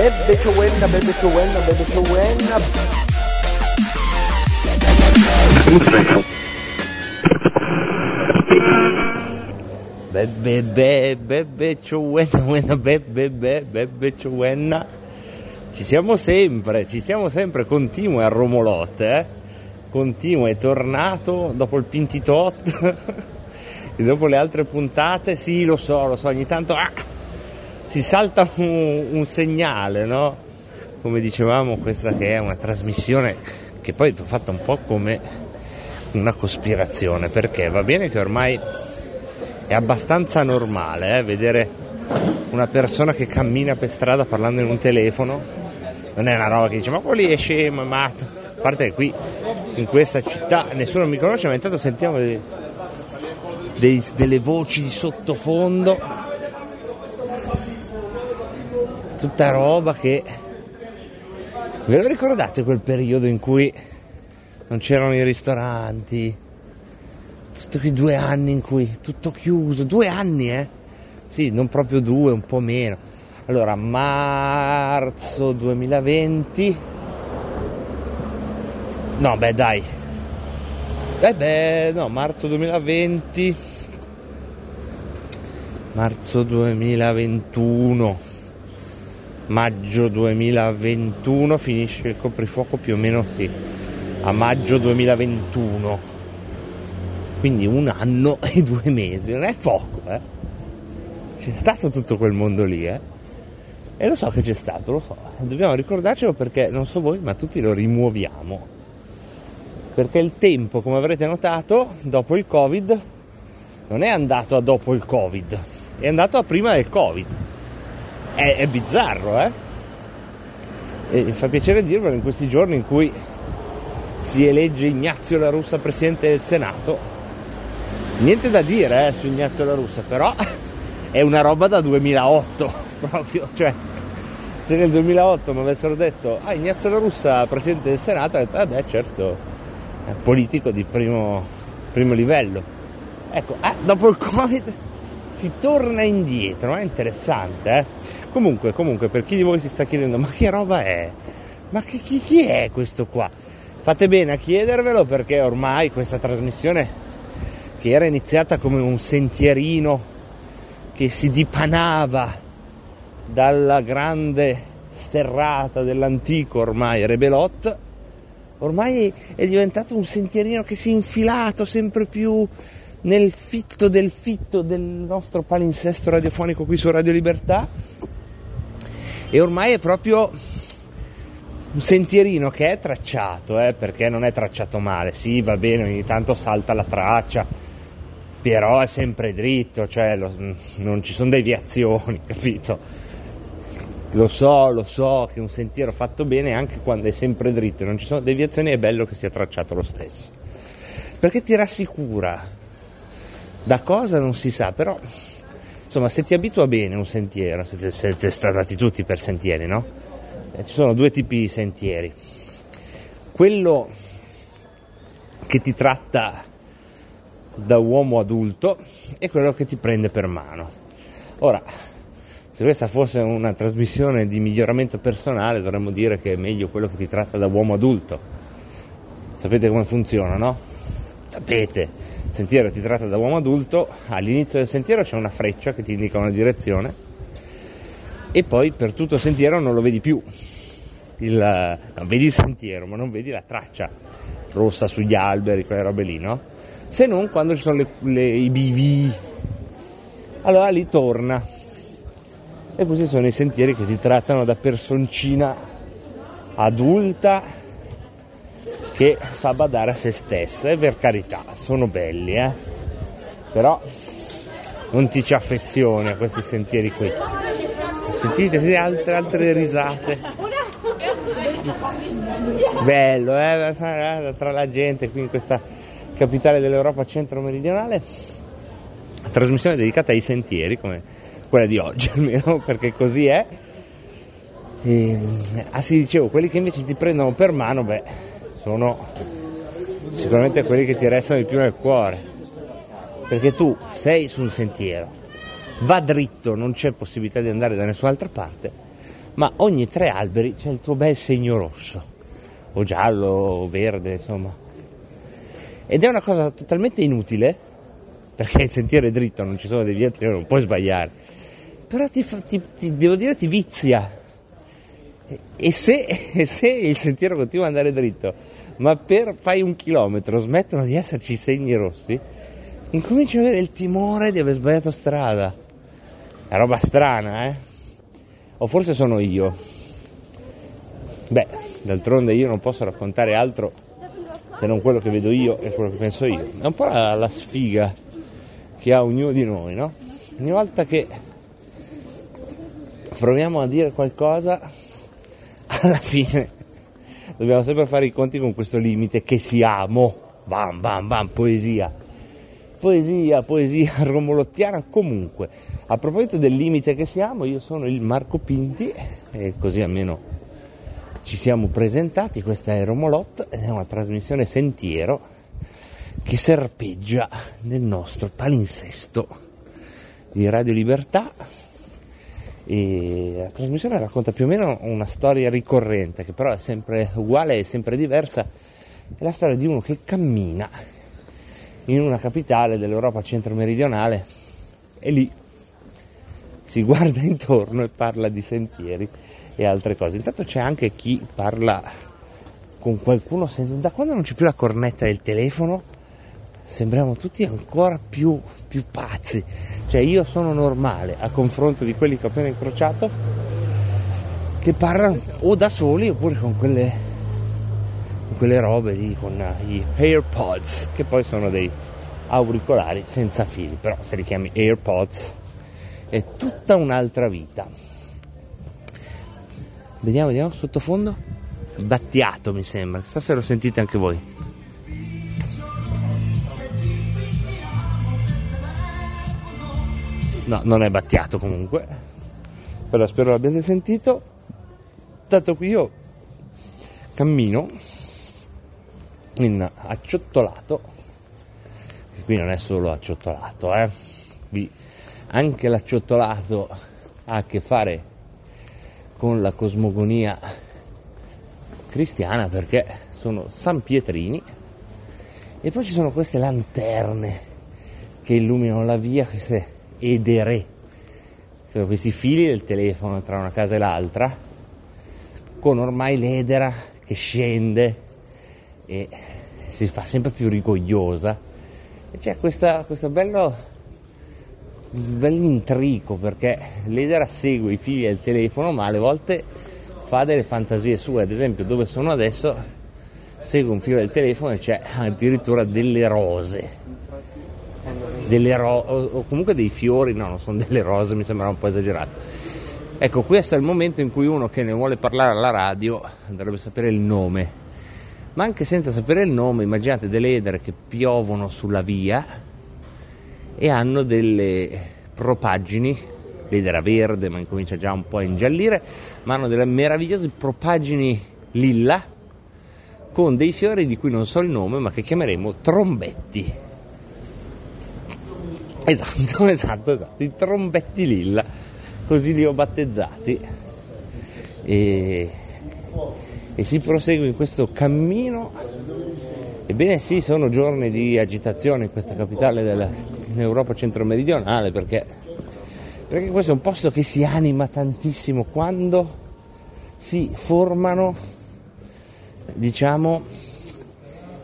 Bebbe, ci siamo sempre, continua a Romolot, continua, è tornato dopo il Pintitot e dopo le altre puntate, sì lo so, ogni tanto si salta un segnale, no? Come dicevamo, questa che è una trasmissione che poi è fatta un po' come una cospirazione, perché va bene che ormai è abbastanza normale vedere una persona che cammina per strada parlando in un telefono. Non è una roba che dice ma quello lì è scemo, è matto. A parte che qui in questa città nessuno mi conosce, ma intanto sentiamo delle voci di sottofondo, tutta roba che... Ve lo ricordate quel periodo in cui non c'erano i ristoranti? Quei 2 anni in cui tutto chiuso, 2 anni sì, non proprio 2, un po' meno. Allora, marzo 2020, marzo 2021, maggio 2021 finisce il coprifuoco, più o meno sì, a maggio 2021. Quindi 1 anno e 2 mesi, non è poco, C'è stato tutto quel mondo lì, E lo so che c'è stato, lo so. Dobbiamo ricordarcelo perché, non so voi, ma tutti lo rimuoviamo. Perché il tempo, come avrete notato, dopo il Covid, non è andato a dopo il Covid, è andato a prima del Covid. È bizzarro, E mi fa piacere dirvelo in questi giorni in cui si elegge Ignazio La Russa presidente del Senato. Niente da dire su Ignazio La Russa, però è una roba da 2008 proprio, cioè se nel 2008 mi avessero detto Ignazio La Russa presidente del Senato, ho detto beh certo, è politico di primo livello. Ecco, dopo il Covid si torna indietro, è interessante, Comunque per chi di voi si sta chiedendo ma che roba è? Ma chi è questo qua? Fate bene a chiedervelo, perché ormai questa trasmissione, che era iniziata come un sentierino che si dipanava dalla grande sterrata dell'antico ormai Rebelot, ormai è diventato un sentierino che si è infilato sempre più nel fitto del nostro palinsesto radiofonico qui su Radio Libertà, e ormai è proprio un sentierino che è tracciato, perché non è tracciato male, sì va bene, ogni tanto salta la traccia, però è sempre dritto, cioè non ci sono deviazioni, capito? Lo so che un sentiero fatto bene, anche quando è sempre dritto e non ci sono deviazioni, è bello che sia tracciato lo stesso, perché ti rassicura. Da cosa non si sa, però insomma, se ti abitua bene un sentiero, siete stati tutti per sentieri, no? Ci sono 2 tipi di sentieri: quello che ti tratta da uomo adulto e quello che ti prende per mano. Ora, se questa fosse una trasmissione di miglioramento personale, dovremmo dire che è meglio quello che ti tratta da uomo adulto. Sapete come funziona, no? Sapete, il sentiero ti tratta da uomo adulto, all'inizio del sentiero c'è una freccia che ti indica una direzione e poi per tutto il sentiero non lo vedi più, vedi il sentiero ma non vedi la traccia rossa sugli alberi, quelle robe lì, no? Se non quando ci sono i bivi, allora lì torna. E questi sono i sentieri che ti trattano da personcina adulta che sa badare a se stessa, e per carità sono belli, però non ti ci affezioni a questi sentieri qui. Sentite altre risate. bello, tra la gente qui in questa capitale dell'Europa centro-meridionale. Trasmissione dedicata ai sentieri, come quella di oggi almeno, perché così è. Dicevo, quelli che invece ti prendono per mano, sono sicuramente quelli che ti restano di più nel cuore, perché tu sei su un sentiero, va dritto, non c'è possibilità di andare da nessun'altra parte, ma ogni tre alberi c'è il tuo bel segno rosso, o giallo, o verde, insomma. Ed è una cosa totalmente inutile, perché il sentiero è dritto, non ci sono deviazioni, non puoi sbagliare, però ti vizia. E se il sentiero continua ad andare dritto, ma fai un chilometro smettono di esserci i segni rossi, incominci ad avere il timore di aver sbagliato strada. È roba strana, o forse sono io. D'altronde io non posso raccontare altro se non quello che vedo io e quello che penso io. È un po' la sfiga che ha ognuno di noi, no? Ogni volta che proviamo a dire qualcosa, alla fine dobbiamo sempre fare i conti con questo limite che siamo. Bam, bam, bam, poesia romolottiana. Comunque, a proposito del limite che siamo, io sono il Marco Pinti e così almeno ci siamo presentati. Questa è Romolot ed è una trasmissione sentiero che serpeggia nel nostro palinsesto di Radio Libertà, e la trasmissione racconta più o meno una storia ricorrente che però è sempre uguale e sempre diversa. È la storia di uno che cammina in una capitale dell'Europa centro-meridionale e lì si guarda intorno e parla di sentieri e altre cose. Intanto c'è anche chi parla con qualcuno. Da quando non c'è più la cornetta del telefono sembriamo tutti ancora più pazzi. Cioè, io sono normale a confronto di quelli che ho appena incrociato, che parlano o da soli oppure con quelle robe lì, con gli AirPods, che poi sono dei auricolari senza fili, però se li chiami AirPods è tutta un'altra vita. Vediamo sottofondo Battiato, mi sembra, chissà se lo sentite anche voi. No, non è Battiato comunque, però spero l'abbiate sentito. Dato qui io cammino in acciottolato, che qui non è solo acciottolato, anche l'acciottolato ha a che fare con la cosmogonia cristiana, perché sono San Pietrini e poi ci sono queste lanterne che illuminano la via, queste edere, sono questi fili del telefono tra una casa e l'altra, con ormai l'edera che scende e si fa sempre più rigogliosa, e c'è questo bello intrico, perché l'edera segue i fili del telefono ma alle volte fa delle fantasie sue. Ad esempio, dove sono adesso segue un filo del telefono e c'è addirittura delle rose, o comunque dei fiori, no, non sono delle rose, mi sembrava un po' esagerato. Ecco, questo è il momento in cui uno che ne vuole parlare alla radio dovrebbe sapere il nome, ma anche senza sapere il nome immaginate delle edere che piovono sulla via e hanno delle propaggini. L'edera verde ma incomincia già un po' a ingiallire, ma hanno delle meravigliose propaggini lilla con dei fiori di cui non so il nome ma che chiameremo trombetti. Esatto, i trombetti lilla, così li ho battezzati, e si prosegue in questo cammino. Ebbene sì, sono giorni di agitazione in questa capitale dell'Europa centro-meridionale, perché questo è un posto che si anima tantissimo quando si formano, diciamo,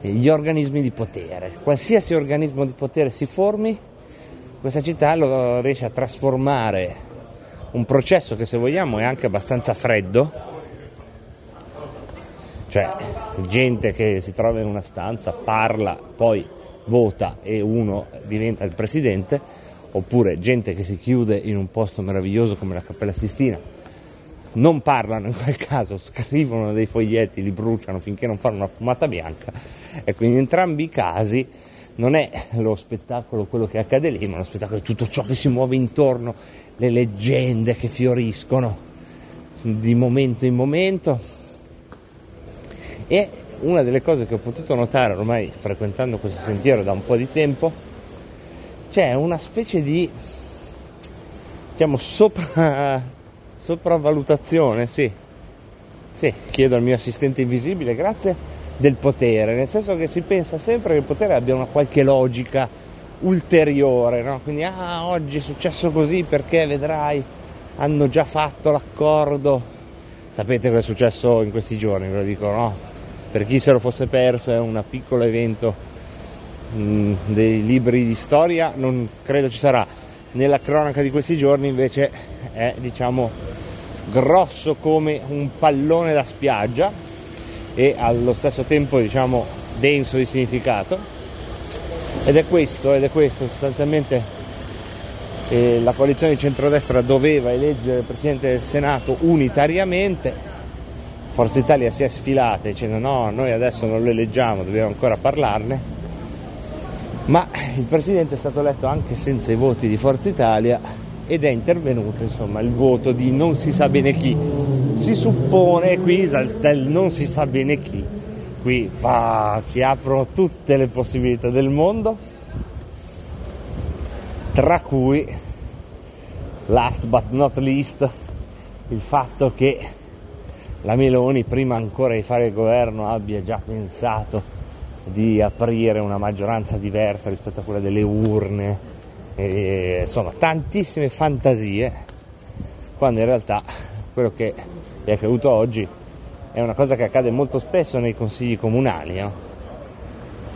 gli organismi di potere. Qualsiasi organismo di potere si formi, questa città lo riesce a trasformare, un processo che se vogliamo è anche abbastanza freddo, cioè gente che si trova in una stanza, parla, poi vota e uno diventa il presidente, oppure gente che si chiude in un posto meraviglioso come la Cappella Sistina non parlano in quel caso, scrivono dei foglietti, li bruciano finché non fanno una fumata bianca. Ecco, in entrambi i casi non è lo spettacolo quello che accade lì, ma lo spettacolo è tutto ciò che si muove intorno, le leggende che fioriscono di momento in momento. E una delle cose che ho potuto notare ormai frequentando questo sentiero da un po' di tempo, c'è una specie di, diciamo, sopravvalutazione, sì, chiedo al mio assistente invisibile, grazie, del potere, nel senso che si pensa sempre che il potere abbia una qualche logica ulteriore, no? Quindi oggi è successo così perché vedrai hanno già fatto l'accordo. Sapete cosa è successo in questi giorni, ve lo dico, no? Per chi se lo fosse perso, è un piccolo evento dei libri di storia, non credo ci sarà nella cronaca di questi giorni, invece è, diciamo, grosso come un pallone da spiaggia e allo stesso tempo, diciamo, denso di significato, ed è questo sostanzialmente. La coalizione di centrodestra doveva eleggere il Presidente del Senato unitariamente, Forza Italia si è sfilata dicendo no, noi adesso non lo eleggiamo, dobbiamo ancora parlarne, ma il Presidente è stato eletto anche senza i voti di Forza Italia ed è intervenuto, insomma, il voto di non si sa bene chi. Si suppone qui dal non si sa bene chi, qui si aprono tutte le possibilità del mondo, tra cui, last but not least, il fatto che la Meloni, prima ancora di fare il governo, abbia già pensato di aprire una maggioranza diversa rispetto a quella delle urne. E sono tantissime fantasie, quando in realtà quello che è accaduto oggi è una cosa che accade molto spesso nei consigli comunali, no?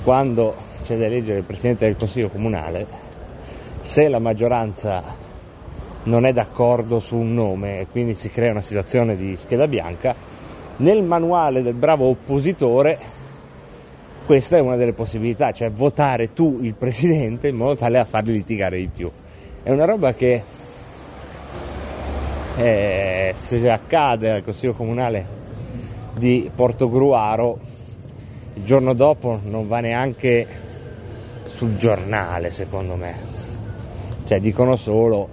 Quando c'è da eleggere il presidente del consiglio comunale, se la maggioranza non è d'accordo su un nome e quindi si crea una situazione di scheda bianca, nel manuale del bravo oppositore questa è una delle possibilità, cioè votare tu il presidente in modo tale da farli litigare di più. È una roba che se accade al Consiglio Comunale di Portogruaro, il giorno dopo non va neanche sul giornale, secondo me. Cioè dicono solo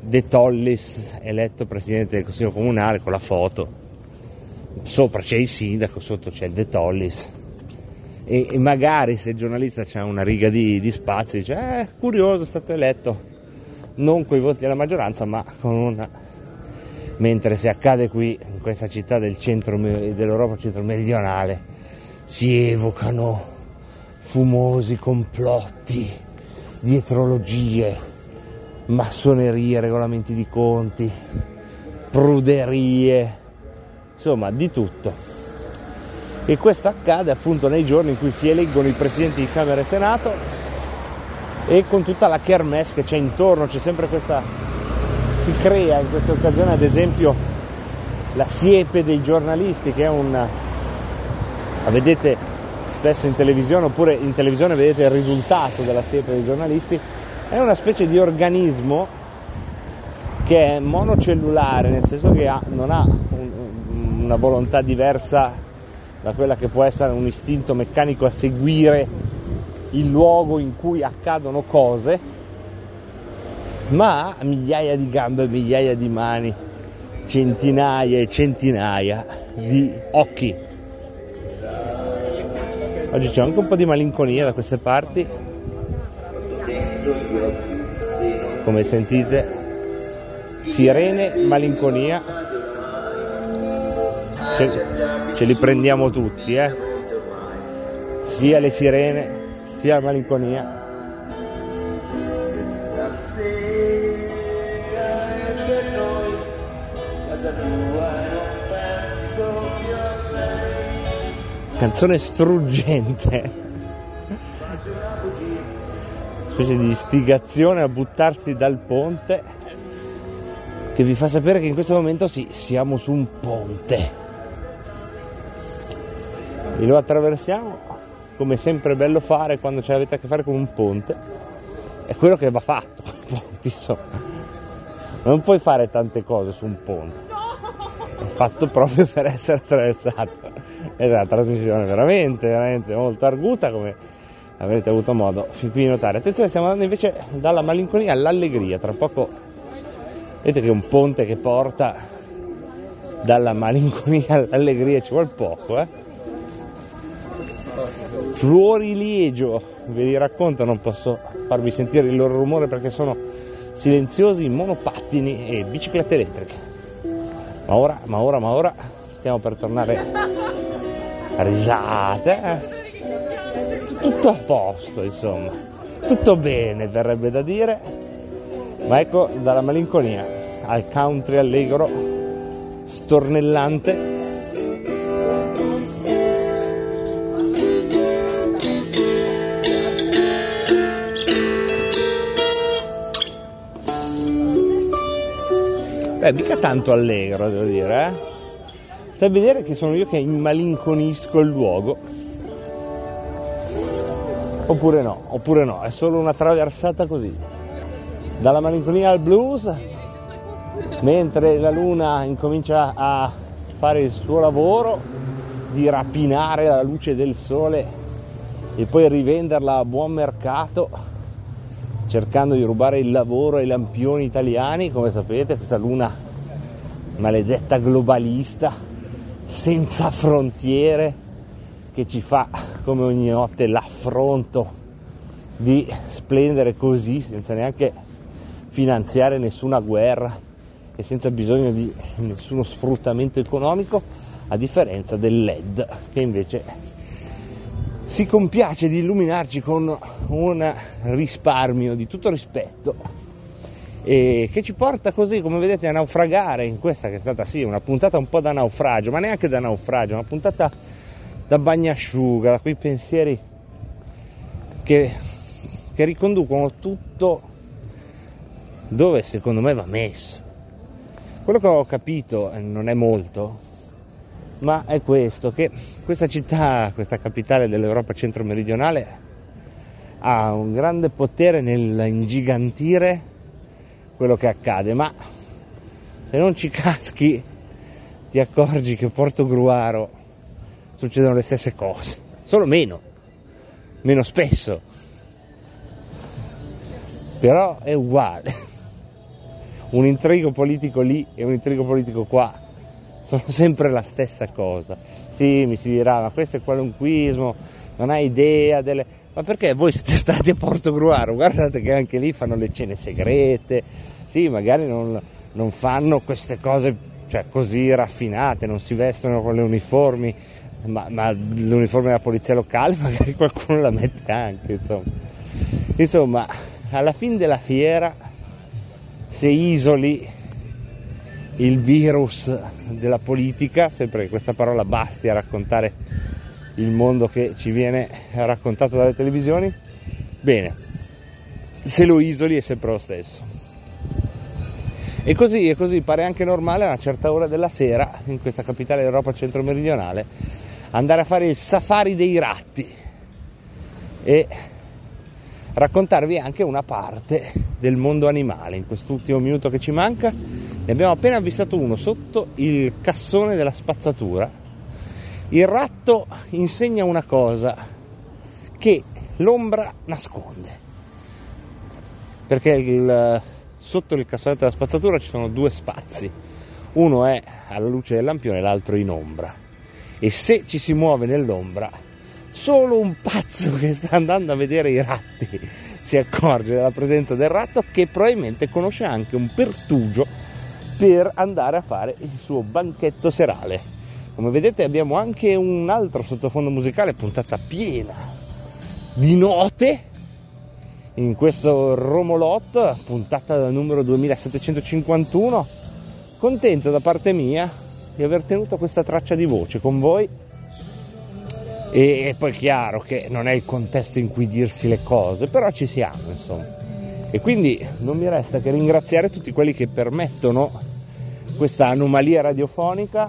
De Tollis eletto presidente del Consiglio Comunale con la foto, sopra c'è il sindaco, sotto c'è il De Tollis e magari se il giornalista c'ha una riga di spazio dice curioso, è stato eletto non coi voti della maggioranza ma con una, mentre se accade qui in questa città del centro dell'Europa centro-meridionale si evocano fumosi complotti, dietrologie, massonerie, regolamenti di conti, pruderie, insomma di tutto. E questo accade appunto nei giorni in cui si eleggono i presidenti di Camera e Senato e con tutta la kermesse che c'è intorno, c'è sempre questa, si crea in questa occasione ad esempio la siepe dei giornalisti che è la vedete spesso in televisione, oppure in televisione vedete il risultato della siepe dei giornalisti, è una specie di organismo che è monocellulare, nel senso che non ha una volontà diversa da quella che può essere un istinto meccanico a seguire il luogo in cui accadono cose, ma ha migliaia di gambe, migliaia di mani, centinaia e centinaia di occhi. Oggi c'è anche un po' di malinconia da queste parti, come sentite, sirene, malinconia, ce li prendiamo tutti, sia le sirene sia la malinconia. Canzone struggente, specie di istigazione a buttarsi dal ponte, che vi fa sapere che in questo momento sì, siamo su un ponte e lo attraversiamo, come sempre è bello fare quando ce l'avete a che fare con un ponte, è quello che va fatto con i ponti, insomma. Non puoi fare tante cose su un ponte. fatto proprio per essere attraversato. Ed è una trasmissione veramente, veramente molto arguta, come avrete avuto modo fin qui di notare. Attenzione, stiamo andando invece dalla malinconia all'allegria. Tra poco vedete che è un ponte che porta dalla malinconia all'allegria, ci vuole poco, eh? Florilegio, ve li racconto, non posso farvi sentire il loro rumore perché sono silenziosi, monopattini e biciclette elettriche. Ma ora stiamo per tornare a risate, eh? Tutto a posto, insomma, tutto bene, verrebbe da dire. Ma ecco, dalla malinconia al country allegro stornellante. Mica tanto allegro, devo dire, eh? Sta a vedere che sono io che immalinconisco il luogo. Oppure no, è solo una traversata così. Dalla malinconia al blues, mentre la luna incomincia a fare il suo lavoro di rapinare la luce del sole e poi rivenderla a buon mercato, cercando di rubare il lavoro ai lampioni italiani. Come sapete, questa luna maledetta globalista senza frontiere che ci fa come ogni notte l'affronto di splendere così senza neanche finanziare nessuna guerra e senza bisogno di nessuno sfruttamento economico, a differenza del LED che invece si compiace di illuminarci con un risparmio di tutto rispetto e che ci porta così, come vedete, a naufragare in questa che è stata sì una puntata un po' da naufragio, ma neanche da naufragio, una puntata da bagnasciuga, da quei pensieri che riconducono tutto dove secondo me va messo. Quello che ho capito non è molto, ma è questo, che questa città, questa capitale dell'Europa centro-meridionale, ha un grande potere nell'ingigantire quello che accade, ma se non ci caschi ti accorgi che a Portogruaro succedono le stesse cose, solo meno spesso, però è uguale. Un intrigo politico lì e un intrigo politico qua, sono sempre la stessa cosa. Sì, mi si dirà, ma questo è qualunquismo, non hai idea delle... Ma perché voi siete stati a Portogruaro? Guardate che anche lì fanno le cene segrete, sì, magari non fanno queste cose, cioè, così raffinate, non si vestono con le uniformi, ma l'uniforme della polizia locale magari qualcuno la mette anche, insomma alla fine della fiera, se isoli il virus della politica, sempre che questa parola basti a raccontare il mondo che ci viene raccontato dalle televisioni, bene, se lo isoli è sempre lo stesso. E così pare anche normale a una certa ora della sera, in questa capitale d'Europa centro-meridionale, andare a fare il safari dei ratti e raccontarvi anche una parte del mondo animale. In quest'ultimo minuto che ci manca ne abbiamo appena avvistato uno sotto il cassone della spazzatura. Il ratto insegna una cosa che l'ombra nasconde, perché sotto il cassone della spazzatura ci sono due spazi, uno è alla luce del lampione, l'altro in ombra, e se ci si muove nell'ombra, solo un pazzo che sta andando a vedere i ratti si accorge della presenza del ratto, che probabilmente conosce anche un pertugio per andare a fare il suo banchetto serale. Come vedete abbiamo anche un altro sottofondo musicale, puntata piena di note in questo Romolot, puntata numero 2751. Contento da parte mia di aver tenuto questa traccia di voce con voi. E poi è chiaro che non è il contesto in cui dirsi le cose, però ci siamo, insomma, e quindi non mi resta che ringraziare tutti quelli che permettono questa anomalia radiofonica,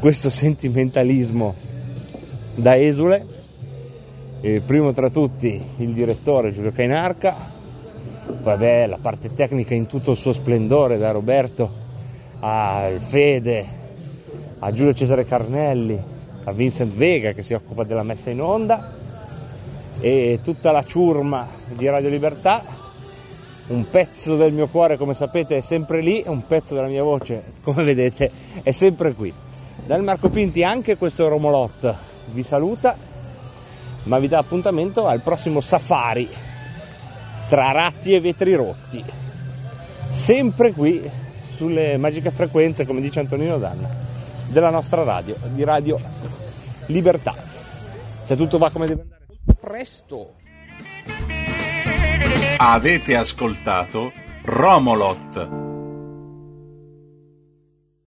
questo sentimentalismo da esule, e primo tra tutti il direttore Giulio Cainarca, vabbè, la parte tecnica in tutto il suo splendore da Roberto a Fede, a Giulio Cesare Carnelli, a Vincent Vega che si occupa della messa in onda e tutta la ciurma di Radio Libertà. Un pezzo del mio cuore, come sapete, è sempre lì, un pezzo della mia voce, come vedete, è sempre qui. Dal Marco Pinti anche questo Romolot vi saluta, ma vi dà appuntamento al prossimo safari tra ratti e vetri rotti, sempre qui sulle magiche frequenze, come dice Antonino Danna, della nostra radio, di Radio Libertà. Se tutto va come deve andare, presto! Avete ascoltato Romolot.